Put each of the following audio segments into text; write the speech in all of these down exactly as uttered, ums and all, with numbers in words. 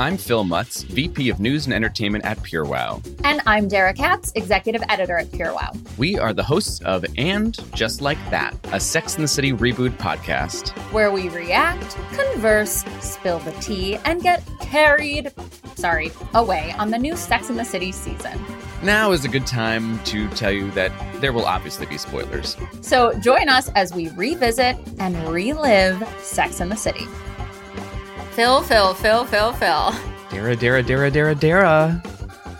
I'm Phil Mutz, V P of News and Entertainment at PureWow. And I'm Dara Katz, Executive Editor at PureWow. We are the hosts of And Just Like That, a Sex and the City reboot podcast, where we react, converse, spill the tea, and get carried, sorry, away on the new Sex and the City season. Now is a good time to tell you that there will obviously be spoilers. So join us as we revisit and relive Sex and the City. Phil, Phil, Phil, Phil, Phil. Dara, Dara, Dara, Dara, Dara.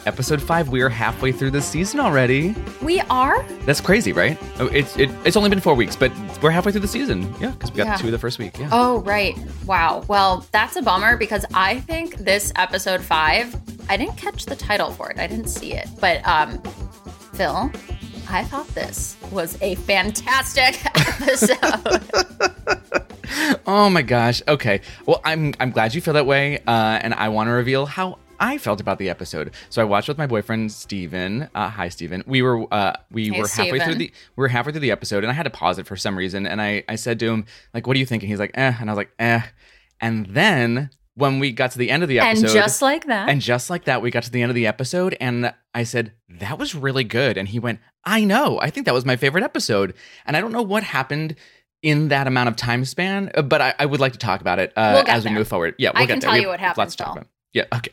Episode five, we are halfway through this season already. We are? That's crazy, right? Oh, it's it, it's only been four weeks, but we're halfway through the season. Yeah, because we got yeah. two of the first week. Yeah. Oh, right. Wow. Well, that's a bummer because I think this episode five, I didn't catch the title for it. I didn't see it. But, um, Phil, I thought this was a fantastic episode. Oh my gosh. Okay. Well, I'm I'm glad you feel that way, uh, and I want to reveal how I felt about the episode. So I watched with my boyfriend Steven. Uh, hi, Steven. We were uh, we hey, were halfway Steven. through the we were halfway through the episode, and I had to pause it for some reason. And I, I said to him, like, "What do you think?" And he's like, "Eh," and I was like, "Eh," and then when we got to the end of the episode, and just like that, and just like that, we got to the end of the episode, and I said, "That was really good." And he went, "I know. I think that was my favorite episode." And I don't know what happened in that amount of time span, but I, I would like to talk about it uh, we'll as there. we move forward. Yeah, we'll I get can there. tell we you what happened. Let's talk about. Yeah, okay.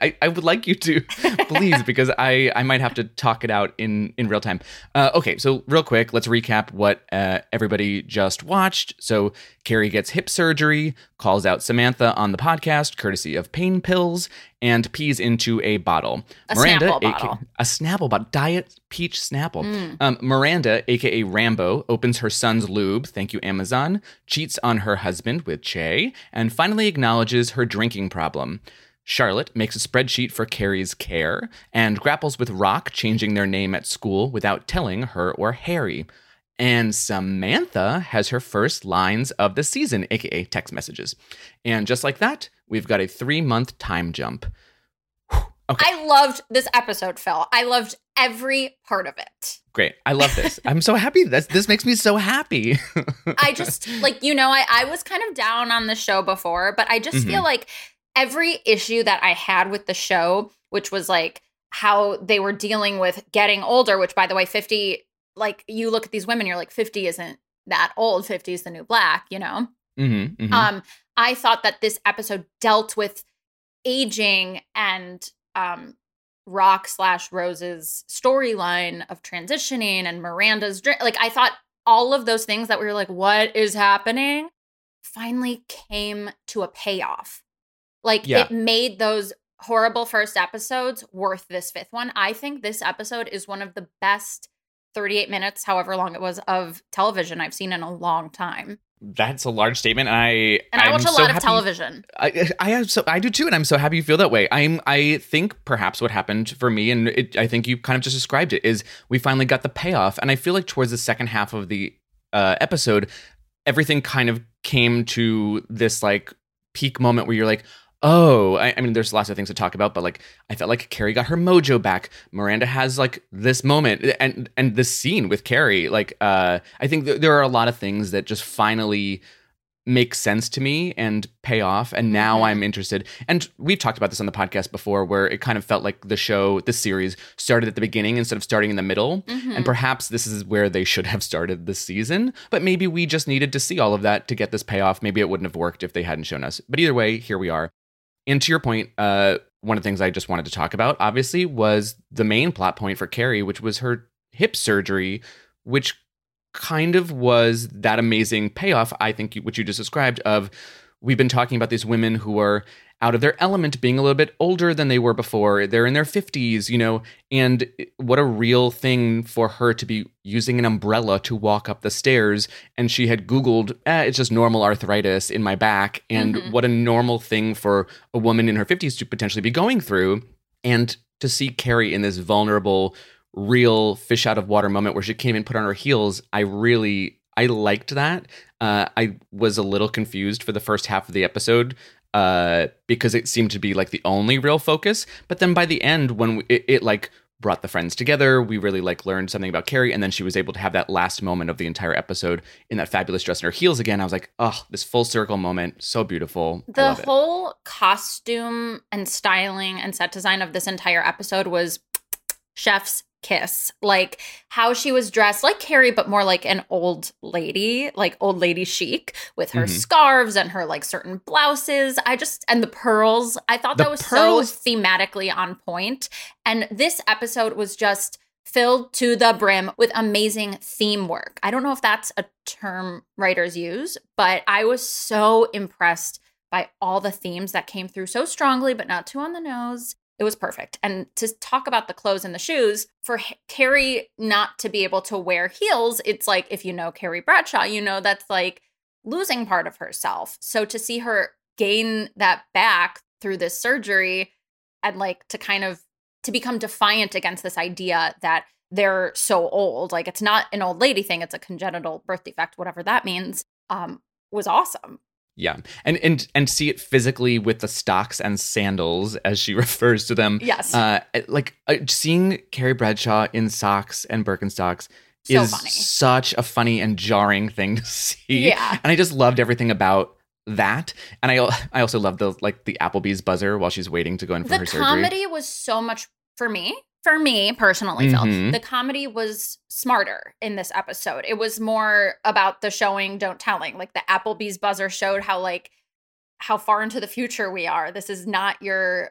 I, I would like you to, please, because I, I might have to talk it out in in real time. Uh, okay, so real quick, let's recap what uh, everybody just watched. So Carrie gets hip surgery, calls out Samantha on the podcast, courtesy of pain pills, and pees into a bottle. A Miranda, Snapple bottle. A K A, a Snapple bottle. Diet peach Snapple. Mm. Um, Miranda, a k a. Rambo, opens her son's lube, thank you, Amazon, cheats on her husband with Che, and finally acknowledges her drinking problem. Charlotte makes a spreadsheet for Carrie's care and grapples with Rock changing their name at school without telling her or Harry. And Samantha has her first lines of the season, a k a text messages. And just like that, we've got a three-month time jump. Okay. I loved this episode, Phil. I loved every part of it. Great. I love this. I'm so happy. This, this makes me so happy. I just, like, you know, I, I was kind of down on the show before, but I just mm-hmm. feel like every issue that I had with the show, which was, like, how they were dealing with getting older, which, by the way, fifty... like, you look at these women, you're like, fifty isn't that old. fifty is the new black, you know? Mm-hmm, mm-hmm. Um, I thought that this episode dealt with aging and um, Rock slash Rose's storyline of transitioning and Miranda's – like, I thought all of those things that we were like, what is happening, finally came to a payoff. Like, yeah. it made those horrible first episodes worth this fifth one. I think this episode is one of the best – thirty-eight minutes, however long it was, of television I've seen in a long time. That's a large statement. I and I I'm watch a so lot of happy. television. I I have so I do too, and I'm so happy you feel that way. I'm I think perhaps what happened for me, and it, I think you kind of just described it, is we finally got the payoff, and I feel like towards the second half of the uh, episode, everything kind of came to this like peak moment where you're like, oh, I, I mean, there's lots of things to talk about, but like, I felt like Carrie got her mojo back. Miranda has like this moment and and this scene with Carrie. Like, uh, I think th- there are a lot of things that just finally make sense to me and pay off. And now I'm interested. And we've talked about this on the podcast before, where it kind of felt like the show, the series, started at the beginning instead of starting in the middle. Mm-hmm. And perhaps this is where they should have started the season. But maybe we just needed to see all of that to get this payoff. Maybe it wouldn't have worked if they hadn't shown us. But either way, here we are. And to your point, uh, one of the things I just wanted to talk about, obviously, was the main plot point for Carrie, which was her hip surgery, which kind of was that amazing payoff, I think, which you just described, of we've been talking about these women who are out of their element, being a little bit older than they were before. They're in their fifties, you know, and what a real thing for her to be using an umbrella to walk up the stairs. And she had Googled, eh, it's just normal arthritis in my back. And mm-hmm. what a normal thing for a woman in her fifties to potentially be going through. And to see Carrie in this vulnerable, real fish out of water moment where she can't even put on her heels, I really, I liked that. Uh, I was a little confused for the first half of the episode. Uh, because it seemed to be like the only real focus. But then by the end, when we, it, it like brought the friends together. We really like learned something about Carrie, and then she was able to have that last moment of the entire episode in that fabulous dress and her heels again. I was like, oh, this full circle moment, so beautiful. The whole it. costume and styling and set design of this entire episode was chef's kiss. Like how she was dressed like Carrie, but more like an old lady, like old lady chic with her mm-hmm. scarves and her like certain blouses. I just, and the pearls. I thought the that was pearls. so thematically on point. And this episode was just filled to the brim with amazing theme work. I don't know if that's a term writers use, but I was so impressed by all the themes that came through so strongly, but not too on the nose. It was perfect. And to talk about the clothes and the shoes, for H- Carrie not to be able to wear heels, it's like, if you know Carrie Bradshaw, you know that's like losing part of herself. So to see her gain that back through this surgery and like to kind of, to become defiant against this idea that they're so old, like it's not an old lady thing, it's a congenital birth defect, whatever that means, um, was awesome. Yeah. And, and and see it physically with the stocks and sandals, as she refers to them. Yes. Uh, like uh, seeing Carrie Bradshaw in socks and Birkenstocks so is funny. Such a funny and jarring thing to see. Yeah. And I just loved everything about that. And I I also loved the like the Applebee's buzzer while she's waiting to go in for the her surgery. The comedy was so much for me. For me personally, mm-hmm. Phil, the comedy was smarter in this episode. It was more about the showing, don't telling. Like the Applebee's buzzer showed how like how far into the future we are. This is not your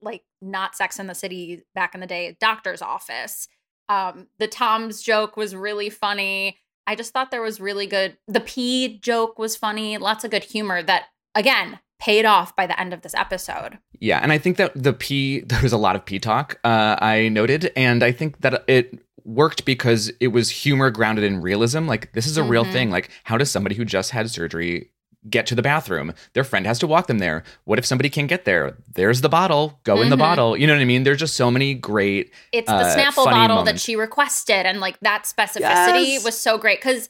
like not Sex and the City back in the day doctor's office. Um, the Tom's joke was really funny. I just thought there was really good. The pee joke was funny. Lots of good humor that again. Paid off by the end of this episode. Yeah, and I think that the pee, there was a lot of pee talk, uh, I noted, and I think that it worked because it was humor grounded in realism. Like, this is a mm-hmm. real thing. Like, how does somebody who just had surgery get to the bathroom? Their friend has to walk them there. What if somebody can't get there? There's the bottle. Go mm-hmm. in the bottle. You know what I mean? There's just so many great, it's uh, the Snapple bottle moments that she requested, and, like, that specificity yes. was so great. Because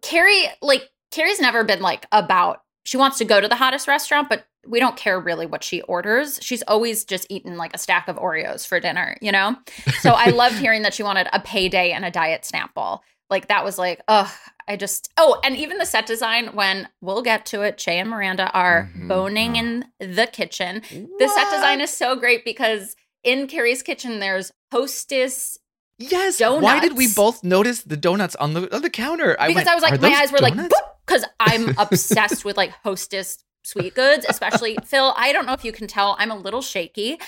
Carrie, like, Carrie's never been, like, about she wants to go to the hottest restaurant, but we don't care really what she orders. She's always just eaten like a stack of Oreos for dinner, you know? So I loved hearing that she wanted a payday and a diet Snapple. Like that was like, ugh, I just, oh, and even the set design when we'll get to it, Che and Miranda are mm-hmm. boning in the kitchen. What? The set design is so great because in Carrie's kitchen, there's Hostess Yes. donuts. Why did we both notice the donuts on the on the counter? I because went, I was like, my eyes were donuts? Like, boop. Because I'm obsessed with like Hostess sweet goods, especially Phil. I don't know if you can tell, I'm a little shaky.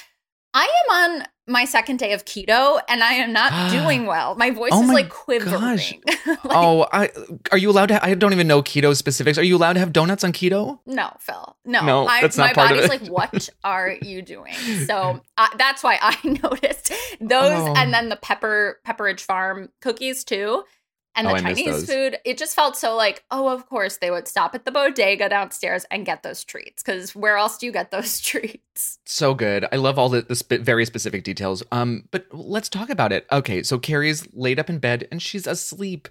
I am on my second day of keto and I am not doing well. My voice oh is my like quivering. like, oh, I, are you allowed to? I don't even know keto specifics. Are you allowed to have donuts on keto? No, Phil. No, no I, that's not my part body's of it. Like, what are you doing? So uh, that's why I noticed those, oh. and then the pepper Pepperidge Farm cookies too. And the oh, Chinese food, it just felt so like, oh, of course they would stop at the bodega downstairs and get those treats. Because where else do you get those treats? So good. I love all the, the sp- very specific details. Um, but let's talk about it. Okay, so Carrie's laid up in bed and she's asleep.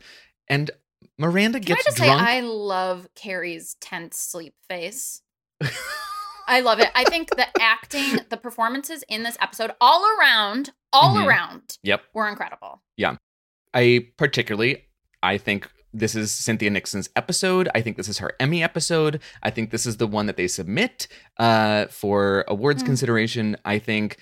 And Miranda Can gets drunk. Can I just drunk- say I love Carrie's tense sleep face? I love it. I think the acting, the performances in this episode all around, all mm-hmm. around yep. were incredible. Yeah. I particularly... I think this is Cynthia Nixon's episode. I think this is her Emmy episode. I think this is the one that they submit uh, for awards mm. consideration. I think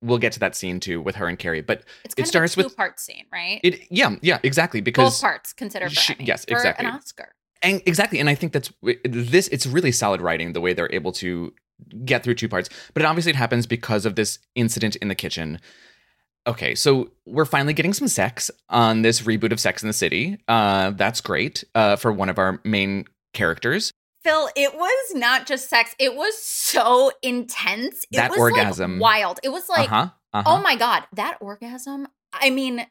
we'll get to that scene too with her and Carrie. But it's kind it of starts a two with part scene, right? It, yeah, yeah, exactly. Because both parts considered for Emmy. Yes, exactly. For an Oscar. And exactly, and I think that's this. It's really solid writing the way they're able to get through two parts. But it obviously it happens because of this incident in the kitchen. Okay, so we're finally getting some sex on this reboot of Sex and the City. Uh, that's great uh, for one of our main characters. Phil, it was not just sex. It was so intense. It that was orgasm. Like wild. It was like, uh-huh, uh-huh. oh my God, that orgasm. I mean,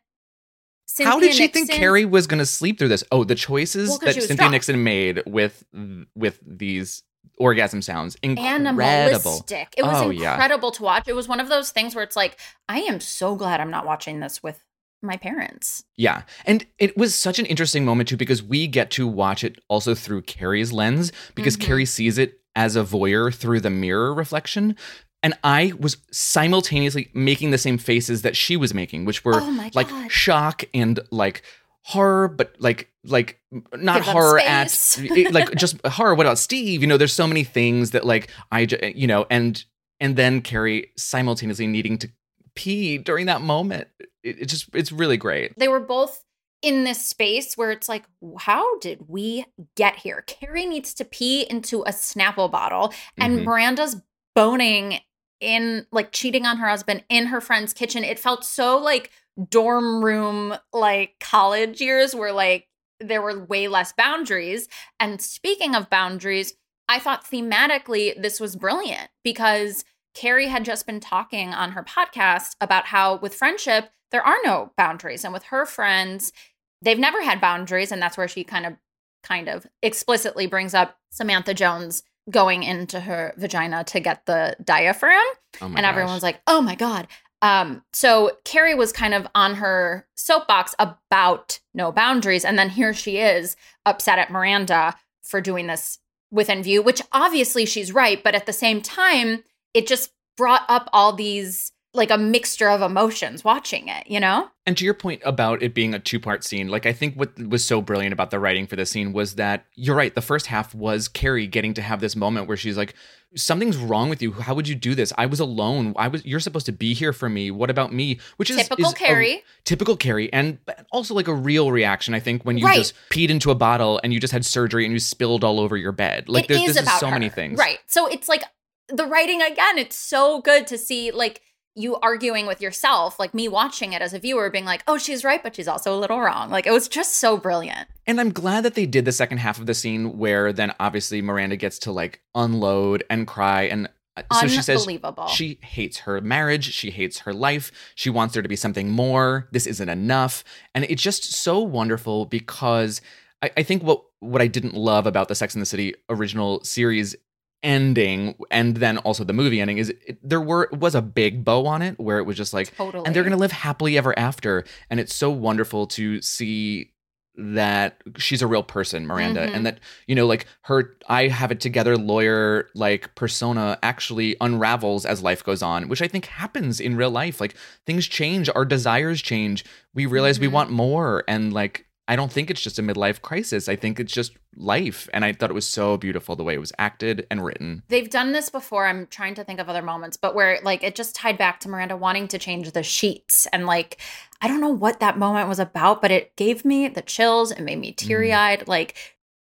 Cynthia How did she Nixon, think Carrie was going to sleep through this? Oh, the choices well, that Cynthia drunk. Nixon made with with these orgasm sounds. Incredible. Animalistic. It was oh, incredible yeah. to watch. It was one of those things where it's like, I am so glad I'm not watching this with my parents. Yeah. And it was such an interesting moment too, because we get to watch it also through Carrie's lens, because mm-hmm. Carrie sees it as a voyeur through the mirror reflection. And I was simultaneously making the same faces that she was making, which were oh like shock and like horror, but like like not Give horror at like just horror. What about Steve? You know, there's so many things that like I you know, and and then Carrie simultaneously needing to pee during that moment. It, it just it's really great. They were both in this space where it's like, how did we get here? Carrie needs to pee into a Snapple bottle, and mm-hmm. Miranda's boning in, like, cheating on her husband in her friend's kitchen. It felt so, like, dorm room, like, college years where, like, there were way less boundaries. And speaking of boundaries, I thought thematically this was brilliant because Carrie had just been talking on her podcast about how with friendship, there are no boundaries. And with her friends, they've never had boundaries. And that's where she kind of, kind of explicitly brings up Samantha Jones going into her vagina to get the diaphragm. Oh and everyone's gosh. like, oh my God. Um, so Carrie was kind of on her soapbox about no boundaries. And then here she is upset at Miranda for doing this within view, which obviously she's right. But at the same time, it just brought up all these, like, a mixture of emotions watching it, you know? And to your point about it being a two-part scene, like, I think what was so brilliant about the writing for this scene was that, you're right, the first half was Carrie getting to have this moment where she's like, something's wrong with you. How would you do this? I was alone. I was. You're supposed to be here for me. What about me? Which is typical is Carrie. A, typical Carrie. And also like a real reaction, I think, when you right. just peed into a bottle and you just had surgery and you spilled all over your bed. Like, there, is this about is so her. many things. Right. So it's like the writing, again, it's so good to see, like, you arguing with yourself, like me watching it as a viewer being like, oh, she's right, but she's also a little wrong. Like, it was just so brilliant. And I'm glad that they did the second half of the scene where then obviously Miranda gets to like unload and cry. And so she says she hates her marriage. She hates her life. She wants there to be something more. This isn't enough. And it's just so wonderful because I, I think what, what I didn't love about the Sex and the City original series ending and then also the movie ending is it, there were was a big bow on it where it was just like totally. And they're gonna live happily ever after, and it's so wonderful to see that she's a real person, Miranda, mm-hmm. and that, you know, like her I have it together lawyer like persona actually unravels as life goes on, which I think happens in real life. Like, things change, our desires change, we realize mm-hmm. we want more, and like I don't think it's just a midlife crisis. I think it's just life. And I thought it was so beautiful the way it was acted and written. They've done this before. I'm trying to think of other moments, but where like it just tied back to Miranda wanting to change the sheets. And like, I don't know what that moment was about, but it gave me the chills. It made me teary-eyed. Mm. Like,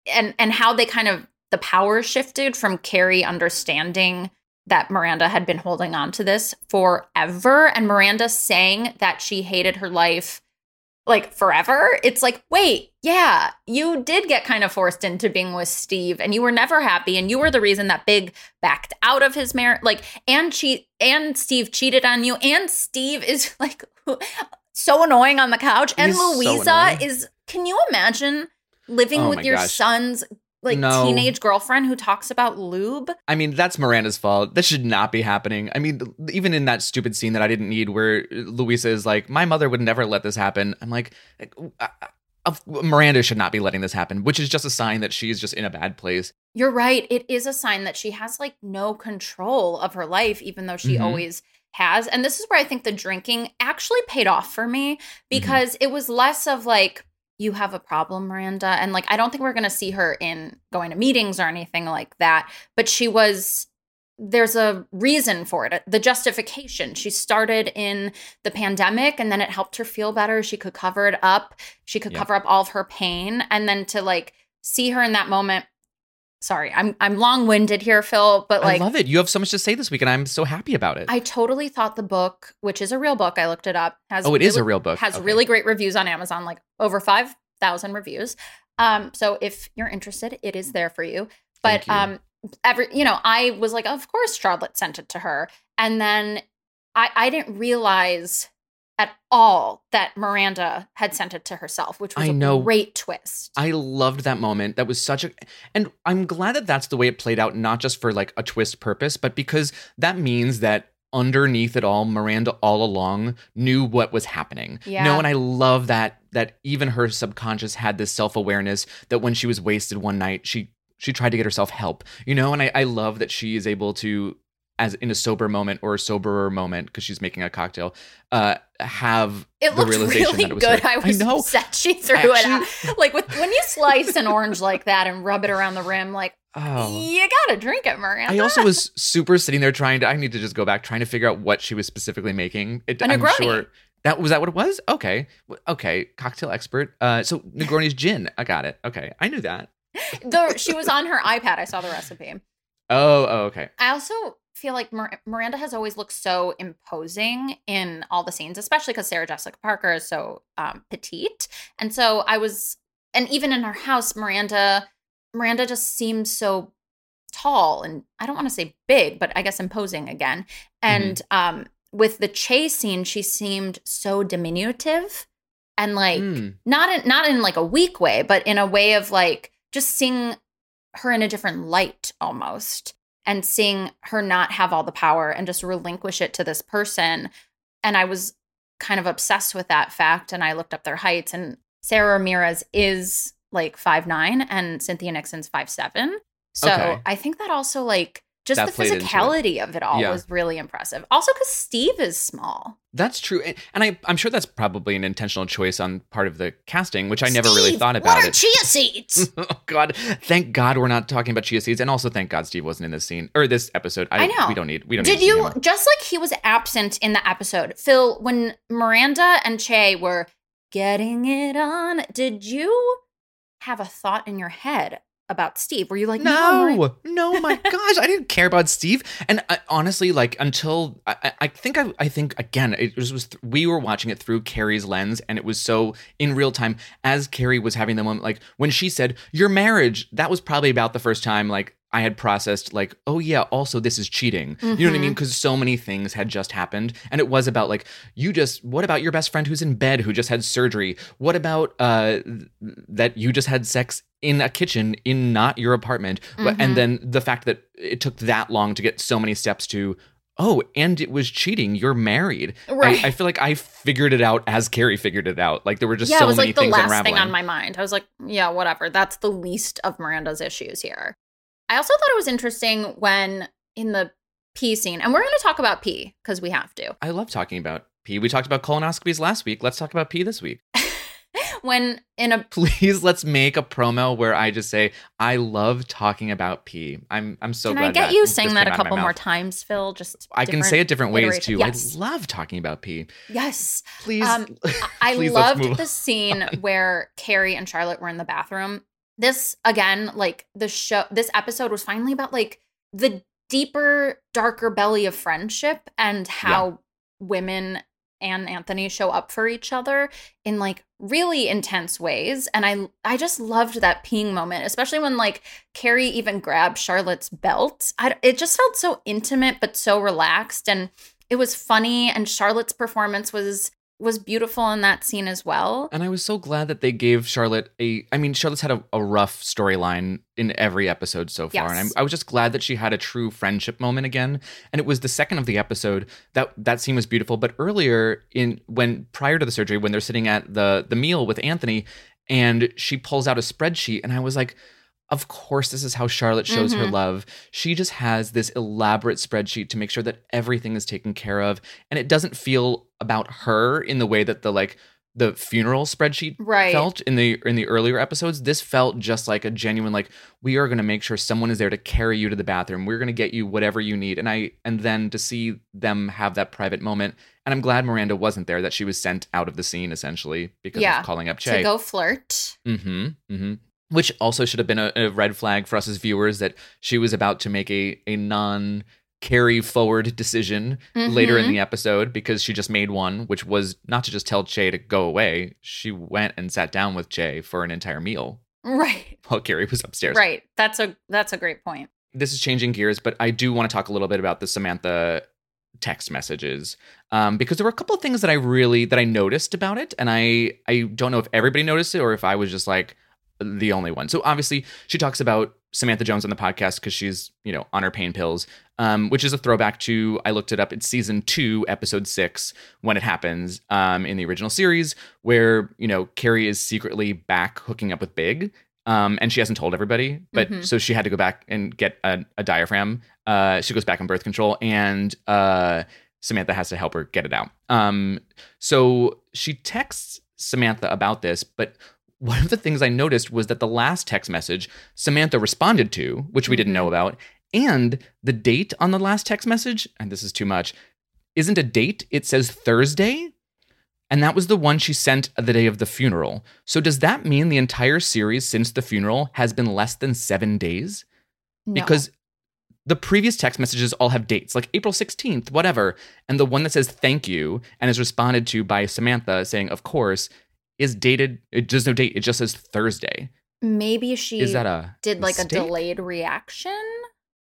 and and how they kind of, the power shifted from Carrie understanding that Miranda had been holding on to this forever. And Miranda saying that she hated her life like forever. It's like, wait, yeah, you did get kind of forced into being with Steve and you were never happy. And you were the reason that Big backed out of his marriage. Like, and she and Steve cheated on you. And Steve is like so annoying on the couch. And He's Louisa so is, can you imagine living oh with your gosh. son's like no. teenage girlfriend who talks about lube? I mean, that's Miranda's fault. That should not be happening. I mean, even in that stupid scene that I didn't need where Louisa is like, my mother would never let this happen. I'm like, I, I, Miranda should not be letting this happen, which is just a sign that she's just in a bad place. You're right. It is a sign that she has like no control of her life, even though she mm-hmm. always has. And this is where I think the drinking actually paid off for me because mm-hmm. it was less of like, you have a problem, Miranda. And like, I don't think we're going to see her in going to meetings or anything like that. But she was, there's a reason for it. The justification. She started in the pandemic and then it helped her feel better. She could cover it up. She could yeah. cover up all of her pain. And then to like see her in that moment. Sorry, I'm I'm long-winded here, Phil, but like I love it. You have so much to say this week, and I'm so happy about it. I totally thought the book, which is a real book, I looked it up. Has oh, it really, is a real book. Has okay. really great reviews on Amazon, like over five thousand reviews. Um, so if you're interested, it is there for you. But you. um, every you know, I was like, of course, Charlotte sent it to her, and then I I didn't realize at all that Miranda had sent it to herself, which was I a know. great twist. I loved that moment. That was such a, and I'm glad that that's the way it played out, not just for like a twist purpose, but because that means that underneath it all, Miranda all along knew what was happening. Yeah. No, and I love that, that even her subconscious had this self-awareness that when she was wasted one night, she, she tried to get herself help, you know? And I, I love that she is able to as in a sober moment or a soberer moment, because she's making a cocktail, uh, have it the realization really that it was good. Her. I was I know. upset she threw Actually, it out. Like with, when you slice an orange like that and rub it around the rim, like, oh, you gotta drink it, Miranda. I also was super sitting there trying to, I need to just go back, trying to figure out what she was specifically making. It, a Negroni. I'm sure that, was that what it was? Okay. Okay. Cocktail expert. Uh, so Negroni's gin. I got it. Okay. I knew that. The, she was on her iPad. I saw the recipe. Oh, oh, okay. I also feel like Mir- Miranda has always looked so imposing in all the scenes, especially because Sarah Jessica Parker is so um, petite. And so I was, and even in her house, Miranda, Miranda just seemed so tall and I don't want to say big, but I guess imposing again. And mm-hmm. um, with the chase scene, she seemed so diminutive and like mm. not in, not in like a weak way, but in a way of like just seeing her in a different light almost, and seeing her not have all the power and just relinquish it to this person. And I was kind of obsessed with that fact, and I looked up their heights, and Sarah Ramirez is like five nine and Cynthia Nixon's five seven. So okay. I think that also like just that the physicality of it all yeah. was really impressive. Also because Steve is small. That's true. And I, I'm sure that's probably an intentional choice on part of the casting, which I Steve, never really thought about. What are it. Chia seeds? Oh, God. Thank God we're not talking about chia seeds. And also thank God Steve wasn't in this scene or this episode. I, I know. We don't need we don't Did need you, him. Just like he was absent in the episode, Phil, when Miranda and Che were getting it on, did you have a thought in your head about Steve? Were you like, no, no, no my gosh, I didn't care about Steve. And I, honestly, like until I, I think I, I think again, it was, was th- we were watching it through Carrie's lens, and it was so in real time as Carrie was having the moment. Like when she said your marriage, that was probably about the first time like I had processed like, oh yeah, also this is cheating. Mm-hmm. You know what I mean? Because so many things had just happened, and it was about like, you just, what about your best friend who's in bed who just had surgery? What about uh, that you just had sex in a kitchen in not your apartment? Mm-hmm. And then the fact that it took that long to get so many steps to, oh, and it was cheating. You're married. Right. I, I feel like I figured it out as Carrie figured it out. Like there were just yeah, so many like things unraveling. Yeah, it was like the last thing on my mind. I was like, yeah, whatever. That's the least of Miranda's issues here. I also thought it was interesting when in the pee scene, and we're going to talk about pee because we have to. I love talking about pee. We talked about colonoscopies last week. Let's talk about pee this week. When in a please, let's make a promo where I just say I love talking about pee. I'm I'm so can glad. Can I get that you saying that a couple more times, Phil? Just I can say it different ways too. Yes. I love talking about pee. Yes, please. Um, I please, loved the scene on. where Carrie and Charlotte were in the bathroom. This, again, like the show, this episode was finally about like the deeper, darker belly of friendship and how yeah. women and Anthony show up for each other in like really intense ways. And I I just loved that peeing moment, especially when like Carrie even grabbed Charlotte's belt. I, it just felt so intimate, but so relaxed. And it was funny. And Charlotte's performance was was beautiful in that scene as well. And I was so glad that they gave Charlotte a, I mean, Charlotte's had a, a rough storyline in every episode so far. Yes. And I'm, I was just glad that she had a true friendship moment again. And it was the second of the episode that that scene was beautiful. But earlier in, when prior to the surgery, when they're sitting at the the meal with Anthony and she pulls out a spreadsheet, and I was like, of course, this is how Charlotte shows mm-hmm. her love. She just has this elaborate spreadsheet to make sure that everything is taken care of. And it doesn't feel about her in the way that the like the funeral spreadsheet right. felt in the in the earlier episodes. This felt just like a genuine, like, we are going to make sure someone is there to carry you to the bathroom. We're going to get you whatever you need. And I and then to see them have that private moment. And I'm glad Miranda wasn't there, that she was sent out of the scene, essentially, because yeah. of calling up Che. To go flirt. Mm-hmm. Mm-hmm. Which also should have been a, a red flag for us as viewers that she was about to make a, a non-carry forward decision mm-hmm. later in the episode, because she just made one, which was not to just tell Che to go away. She went and sat down with Che for an entire meal. Right. While Carrie was upstairs. Right. That's a that's a great point. This is changing gears, but I do want to talk a little bit about the Samantha text messages, um, because there were a couple of things that I really, that I noticed about it. And I, I don't know if everybody noticed it or if I was just like, the only one. So obviously she talks about Samantha Jones on the podcast because she's, you know, on her pain pills, um, which is a throwback to, I looked it up, it's season two, episode six, when it happens um, in the original series, where, you know, Carrie is secretly back hooking up with Big, um, and she hasn't told everybody, but mm-hmm. so she had to go back and get a, a diaphragm Uh, she goes back on birth control, and uh, Samantha has to help her get it out. Um, so she texts Samantha about this, but one of the things I noticed was that the last text message Samantha responded to, which we didn't know about, and the date on the last text message, and this is too much, isn't a date. It says Thursday, and that was the one she sent the day of the funeral. So does that mean the entire series since the funeral has been less than seven days? No. Because the previous text messages all have dates, like April sixteenth, whatever, and the one that says thank you and is responded to by Samantha saying, of course, is dated, it does no date, it just says Thursday. Maybe she is that a did like mistake? A delayed reaction?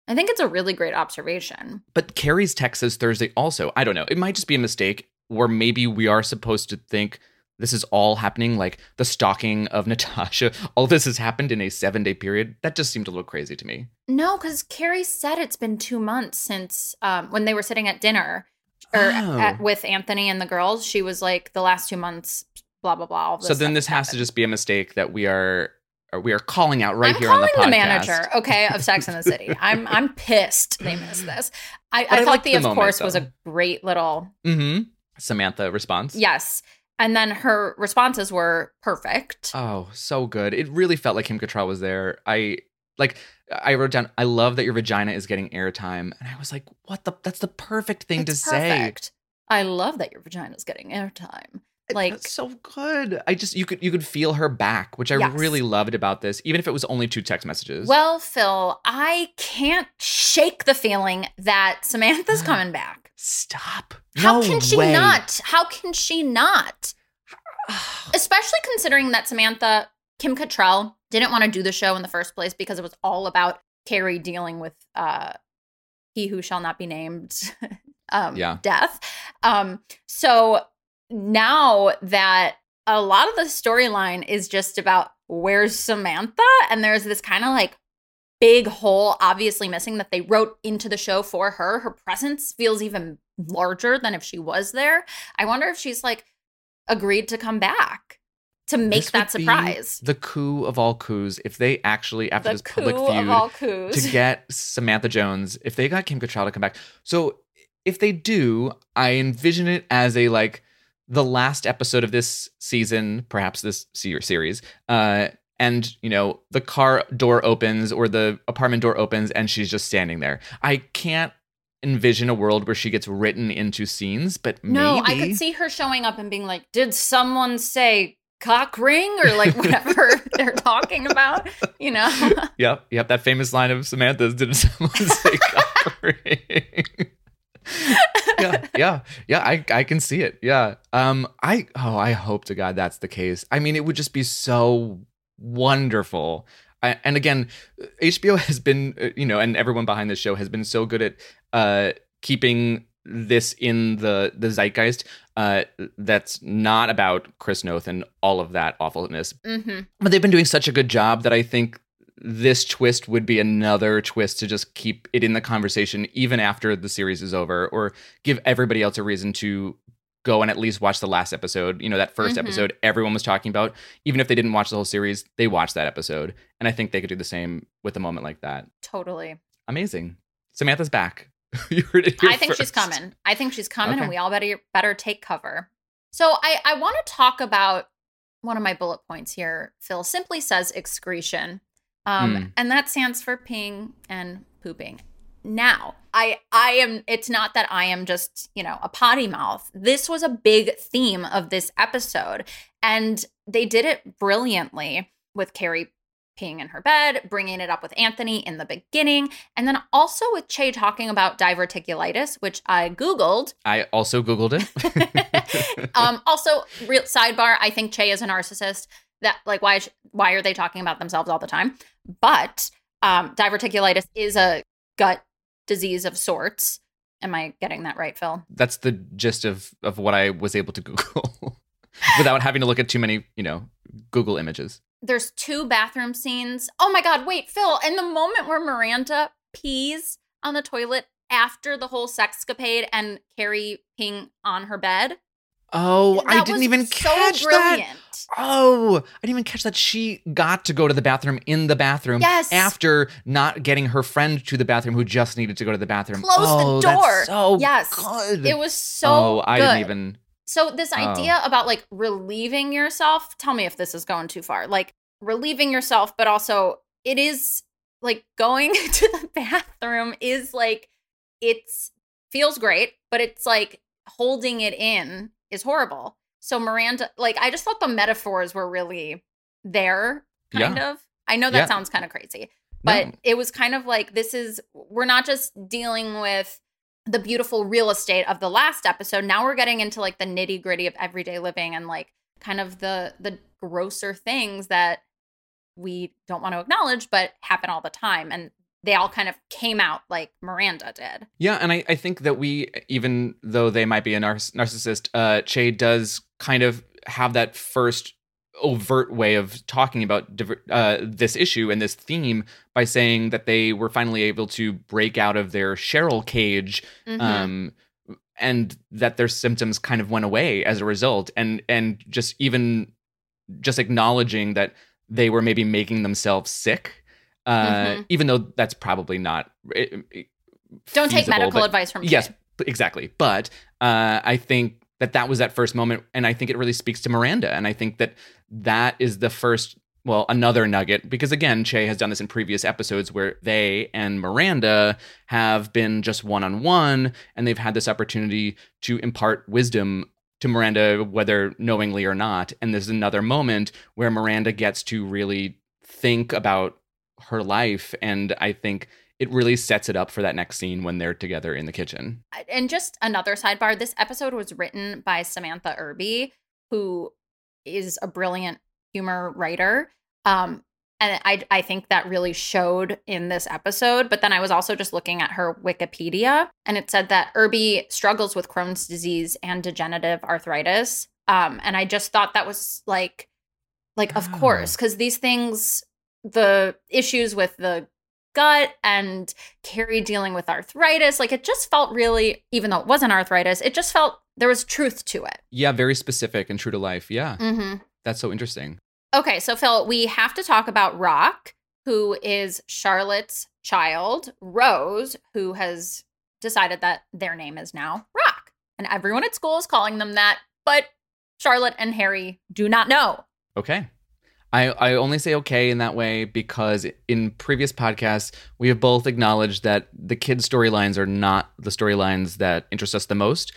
I think it's a really great observation. But Carrie's text says Thursday also. I don't know. It might just be a mistake, or maybe we are supposed to think this is all happening, like the stalking of Natasha. All this has happened in a seven-day period. That just seemed a little crazy to me. No, because Carrie said it's been two months since um, when they were sitting at dinner or oh. at, with Anthony and the girls. She was like, the last two months... blah, blah, blah. All this so then this happened. Has to just be a mistake that we are we are calling out right I'm here on the podcast. I'm calling the manager, okay, of Sex and the City. I'm I'm pissed they missed this. I, I, I thought the, the of moment, course, though. Was a great little... Mm-hmm. Samantha response. Yes. And then her responses were perfect. Oh, so good. It really felt like Kim Cattrall was there. I... Like, I wrote down, I love that your vagina is getting airtime. And I was like, what the... That's the perfect thing it's to perfect. Say. I love that your vagina is getting airtime. Like that's so good. I just you could you could feel her back, which I yes. really loved about this, even if it was only two text messages. Well, Phil, I can't shake the feeling that Samantha's coming back. Stop. How no can she way. Not? How can she not? Especially considering that Samantha, Kim Cattrall, didn't want to do the show in the first place because it was all about Carrie dealing with uh, he who shall not be named um, yeah. death. Um, so. Now that a lot of the storyline is just about where's Samantha, and there's this kind of like big hole obviously missing that they wrote into the show for her, her presence feels even larger than if she was there. I wonder if she's like agreed to come back to make this that surprise. The coup of all coups, if they actually, after the this public feud, to get Samantha Jones, if they got Kim Cattrall to come back. So if they do, I envision it as a like, the last episode of this season, perhaps this series, uh, and, you know, the car door opens or the apartment door opens and she's just standing there. I can't envision a world where she gets written into scenes, but no, maybe. No, I could see her showing up and being like, did someone say cock ring? Or like whatever they're talking about, you know? Yep, yep, that famous line of Samantha's, did someone say cock ring? yeah, yeah, yeah. I, I can see it. Yeah. Um. I oh, I hope to God that's the case. I mean, it would just be so wonderful. I, and again, H B O has been, you know, and everyone behind this show has been so good at uh keeping this in the the zeitgeist. Uh, that's not about Chris Noth and all of that awfulness. Mm-hmm. But they've been doing such a good job that I think this twist would be another twist to just keep it in the conversation even after the series is over, or give everybody else a reason to go and at least watch the last episode. You know, that first mm-hmm. episode everyone was talking about. Even if they didn't watch the whole series, they watched that episode. And I think they could do the same with a moment like that. Totally. Amazing. Samantha's back. You heard it here I think first. She's coming. I think she's coming, okay. And we all better better take cover. So I, I want to talk about one of my bullet points here. Phil simply says excretion. Um, mm. And that stands for peeing and pooping. Now, I I am. It's not that I am just, you know, a potty mouth. This was a big theme of this episode. And they did it brilliantly with Carrie peeing in her bed, bringing it up with Anthony in the beginning, and then also with Che talking about diverticulitis, which I Googled. I also Googled it. um, also, real sidebar, I think Che is a narcissist. That like why why are they talking about themselves all the time? But um, diverticulitis is a gut disease of sorts. Am I getting that right, Phil? That's the gist of of what I was able to Google without having to look at too many, you know, Google images. There's two bathroom scenes. Oh my God, wait, Phil! And the moment where Miranda pees on the toilet after the whole sexcapade and Carrie peeing on her bed. Oh, I didn't even so catch brilliant. that. Oh, I didn't even catch that she got to go to the bathroom in the bathroom yes. after not getting her friend to the bathroom who just needed to go to the bathroom. Close oh, the door. That's so yes. good. It was so oh, good. Oh, I didn't even. So this idea oh. about like relieving yourself, tell me if this is going too far, like relieving yourself, but also it is like going to the bathroom is like, it's feels great, but it's like holding it in is horrible. So Miranda, like, I just thought the metaphors were really there, kind yeah. of. I know that yeah. sounds kind of crazy, but no. it was kind of like, this is, we're not just dealing with the beautiful real estate of the last episode. Now we're getting into like the nitty gritty of everyday living and like kind of the the grosser things that we don't want to acknowledge, but happen all the time. And they all kind of came out like Miranda did. Yeah, and I, I think that we, even though they might be a nar- narcissist, uh, Che does kind of have that first overt way of talking about diver- uh, this issue and this theme by saying that they were finally able to break out of their Cheryl cage mm-hmm. um, and that their symptoms kind of went away as a result. And and just even just acknowledging that they were maybe making themselves sick. Uh, mm-hmm. Even though that's probably not it, it, Don't feasible, take medical but, advice from yes, Kate. Exactly. But uh, I think that that was that first moment, and I think it really speaks to Miranda, and I think that that is the first, well, another nugget, because again, Che has done this in previous episodes where they and Miranda have been just one-on-one, and they've had this opportunity to impart wisdom to Miranda, whether knowingly or not, and there's another moment where Miranda gets to really think about her life, and I think it really sets it up for that next scene when they're together in the kitchen. And just another sidebar, this episode was written by Samantha Irby, who is a brilliant humor writer, um, and I, I think that really showed in this episode. But then I was also just looking at her Wikipedia, and it said that Irby struggles with Crohn's disease and degenerative arthritis, um, and I just thought that was like, like oh. of course, because these things. The issues with the gut and Carrie dealing with arthritis, like it just felt really, even though it wasn't arthritis, it just felt there was truth to it. Yeah, very specific and true to life. Yeah. Mm-hmm. That's so interesting. Okay, so Phil, we have to talk about Rock, who is Charlotte's child, Rose, who has decided that their name is now Rock. And everyone at school is calling them that, but Charlotte and Harry do not know. Okay. I, I only say okay in that way because in previous podcasts, we have both acknowledged that the kids' storylines are not the storylines that interest us the most.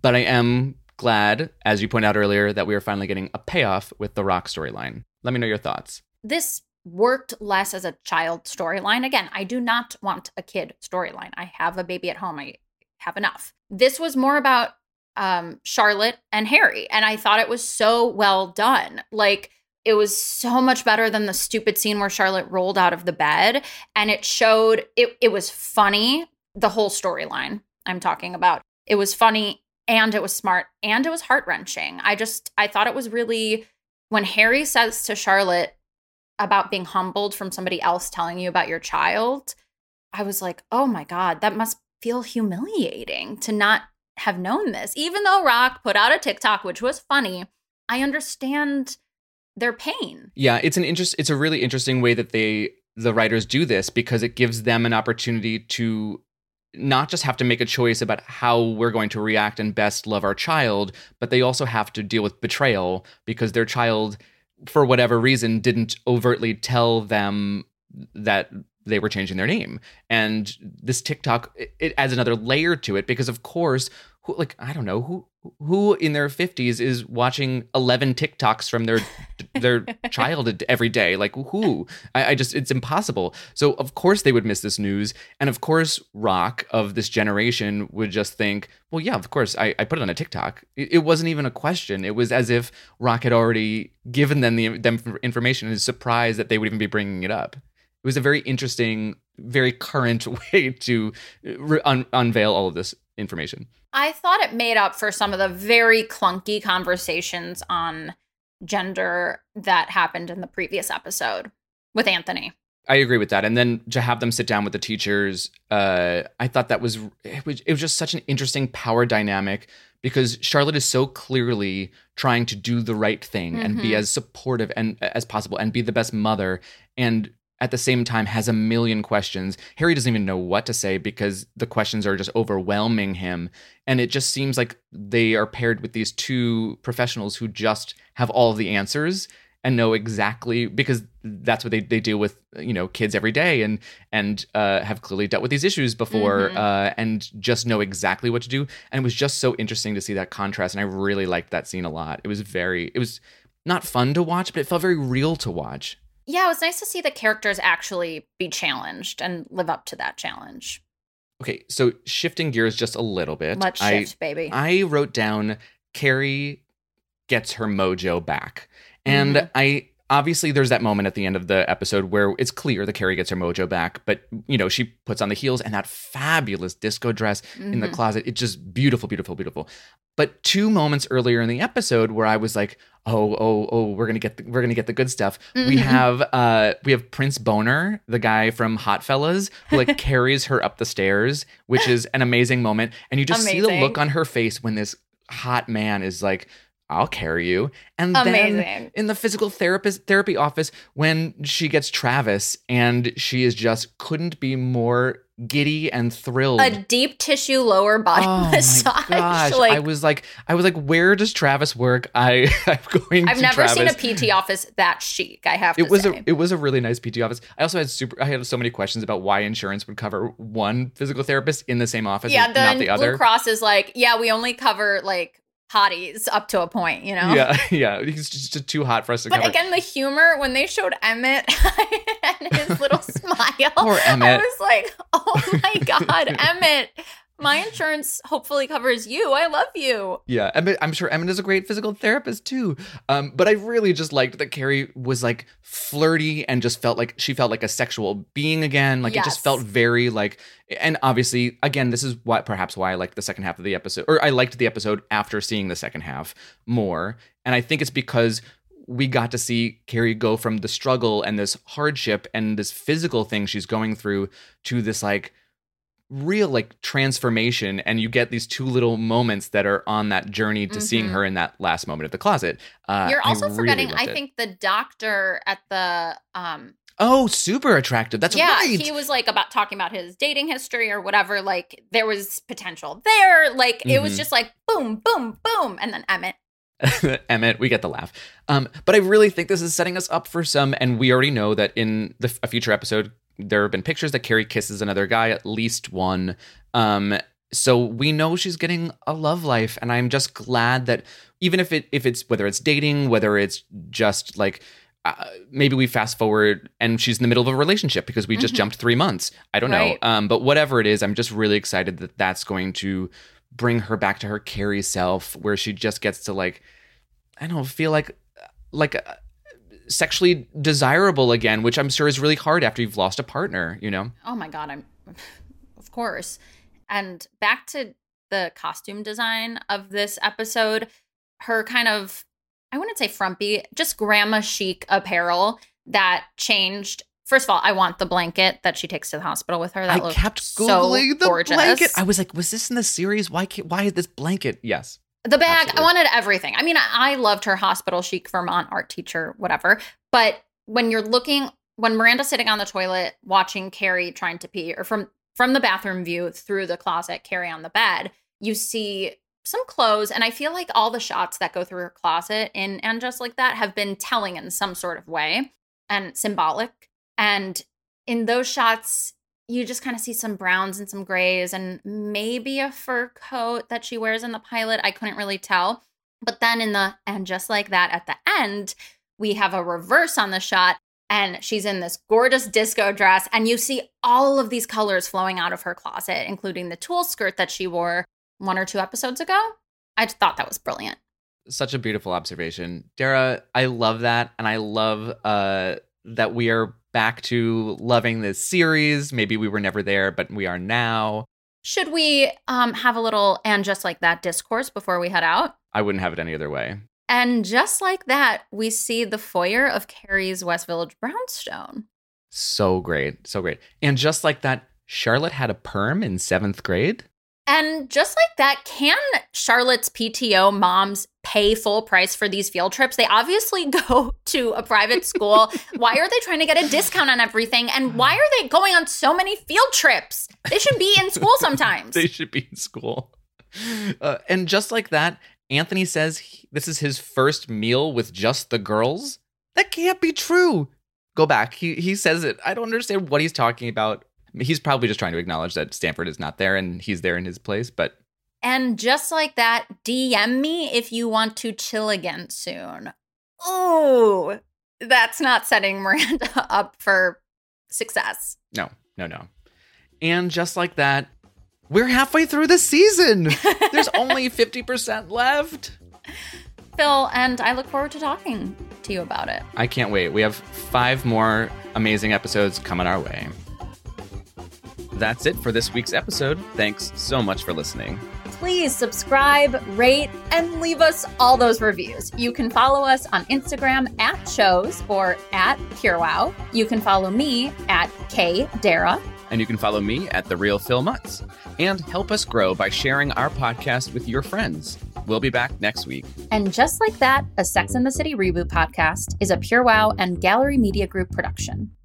But I am glad, as you pointed out earlier, that we are finally getting a payoff with the Rock storyline. Let me know your thoughts. This worked less as a child storyline. Again, I do not want a kid storyline. I have a baby at home. I have enough. This was more about um, Charlotte and Harry. And I thought it was so well done. Like, it was so much better than the stupid scene where Charlotte rolled out of the bed, and it showed it, it was funny. The whole storyline I'm talking about. It was funny, and it was smart, and it was heart-wrenching. I just, I thought it was really, when Harry says to Charlotte about being humbled from somebody else telling you about your child, I was like, oh my God, that must feel humiliating to not have known this. Even though Rock put out a TikTok, which was funny, I understand their pain. Yeah, it's an interest. It's a really interesting way that they, the writers, do this because it gives them an opportunity to not just have to make a choice about how we're going to react and best love our child, but they also have to deal with betrayal because their child, for whatever reason, didn't overtly tell them that they were changing their name. And this TikTok, it, it adds another layer to it because, of course, who, like, I don't know, who who in their fifties is watching eleven TikToks from their their child every day? Like, who? I, I just, it's impossible. So, of course, they would miss this news. And, of course, Rock of this generation would just think, well, yeah, of course, I, I put it on a TikTok. It, it wasn't even a question. It was as if Rock had already given them the them information and is surprised that they would even be bringing it up. It was a very interesting, very current way to re- un- unveil all of this information. I thought it made up for some of the very clunky conversations on gender that happened in the previous episode with Anthony. I agree with that. And then to have them sit down with the teachers, uh, I thought that was it, was it was just such an interesting power dynamic, because Charlotte is so clearly trying to do the right thing mm-hmm. and be as supportive and as possible and be the best mother, and at the same time has a million questions. Harry doesn't even know what to say because the questions are just overwhelming him. And it just seems like they are paired with these two professionals who just have all the answers and know exactly, because that's what they, they deal with, you know, kids every day, and and uh, have clearly dealt with these issues before mm-hmm. uh, and just know exactly what to do. And it was just so interesting to see that contrast. And I really liked that scene a lot. It was very, it was not fun to watch, but it felt very real to watch. Yeah, it was nice to see the characters actually be challenged and live up to that challenge. Okay, so shifting gears just a little bit. Let's shift, I, baby. I wrote down Carrie gets her mojo back. And mm-hmm. I obviously there's that moment at the end of the episode where it's clear that Carrie gets her mojo back. But, you know, she puts on the heels and that fabulous disco dress mm-hmm. in the closet. It's just beautiful, beautiful, beautiful. But two moments earlier in the episode where I was like, oh, oh, oh, we're gonna get the, we're gonna get the good stuff. Mm-hmm. We have uh, we have Prince Boner, the guy from Hot Fellas, who like carries her up the stairs, which is an amazing moment. And you just amazing. see the look on her face when this hot man is like, I'll carry you. And amazing. then in the physical therapist therapy office when she gets Travis, and she is just couldn't be more giddy and thrilled. A deep tissue lower body oh massage. My gosh. Like, I was like, I was like, where does Travis work? I, I'm going I've to never Travis. seen a P T office that chic, I have it to was say. A, it was a really nice P T office. I also had super, I had so many questions about why insurance would cover one physical therapist in the same office yeah, and the, not the other. Yeah, Blue Cross is like, yeah, we only cover like hotties up to a point, you know? Yeah, yeah. He's just too hot for us to but cover. But again, the humor, when they showed Emmett and his little smile, poor Emmett. I was like, oh my God, Emmett, my insurance hopefully covers you. I love you. Yeah, Emmett, I'm sure Emmett is a great physical therapist too. Um, but I really just liked that Carrie was like flirty and just felt like she felt like a sexual being again. Like yes. it just felt very like... And obviously, again, this is why perhaps why I liked the second half of the episode, or I liked the episode after seeing the second half more. And I think it's because we got to see Carrie go from the struggle and this hardship and this physical thing she's going through to this like real like transformation. And you get these two little moments that are on that journey to mm-hmm. seeing her in that last moment of the closet. Uh, You're also I forgetting, really I think, the doctor at the... um. Oh, super attractive. That's yeah, right. Yeah, he was like about talking about his dating history or whatever. Like there was potential there. Like mm-hmm. it was just like boom, boom, boom. And then Emmett. Emmett, we get the laugh. Um, but I really think this is setting us up for some. And we already know that in the, a future episode, there have been pictures that Carrie kisses another guy, at least one. Um, so we know she's getting a love life. And I'm just glad that even if it if it's whether it's dating, whether it's just like, Uh, maybe we fast forward and she's in the middle of a relationship because we just mm-hmm. jumped three months. I don't right. know. Um, but whatever it is, I'm just really excited that that's going to bring her back to her Carrie self, where she just gets to like, I don't know, feel like, like uh, sexually desirable again, which I'm sure is really hard after you've lost a partner, you know? Oh my God. I'm of course. And back to the costume design of this episode, her kind of, I wouldn't say frumpy, just grandma chic apparel that changed. First of all, I want the blanket that she takes to the hospital with her. That I kept Googling so the gorgeous. blanket. I was like, was this in the series? Why can't, why is this blanket? Yes. The bag. Absolutely. I wanted everything. I mean, I loved her hospital chic Vermont art teacher, whatever. But when you're looking, when Miranda's sitting on the toilet watching Carrie trying to pee, or from, from the bathroom view through the closet, Carrie on the bed, you see some clothes, and I feel like all the shots that go through her closet in And Just Like That have been telling in some sort of way and symbolic. And in those shots, you just kind of see some browns and some grays and maybe a fur coat that she wears in the pilot. I couldn't really tell. But then in the And Just Like That at the end, we have a reverse on the shot, and she's in this gorgeous disco dress, and you see all of these colors flowing out of her closet, including the tulle skirt that she wore one or two episodes ago. I thought that was brilliant. Such a beautiful observation. Dara, I love that. And I love uh, that we are back to loving this series. Maybe we were never there, but we are now. Should we um, have a little And Just Like That discourse before we head out? I wouldn't have it any other way. And just like that, we see the foyer of Carrie's West Village brownstone. So great. So great. And just like that, Charlotte had a perm in seventh grade. And just like that, can Charlotte's P T O moms pay full price for these field trips? They obviously go to a private school. Why are they trying to get a discount on everything? And why are they going on so many field trips? They should be in school sometimes. They should be in school. Uh, and just like that, Anthony says he, this is his first meal with just the girls. That can't be true. Go back. He he says it. I don't understand what he's talking about. He's probably just trying to acknowledge that Stanford is not there and he's there in his place. But and just like that, D M me if you want to chill again soon. Oh, that's not setting Miranda up for success. No, no, no. And just like that, we're halfway through the season. There's only fifty percent left. Phil, and I look forward to talking to you about it. I can't wait. We have five more amazing episodes coming our way. That's it for this week's episode. Thanks so much for listening. Please subscribe, rate, and leave us all those reviews. You can follow us on Instagram at shows or at PureWow. You can follow me at K Dara. And you can follow me at The Real Phil Mutz. And help us grow by sharing our podcast with your friends. We'll be back next week. And Just Like That, a Sex and the City reboot podcast, is a PureWow and Gallery Media Group production.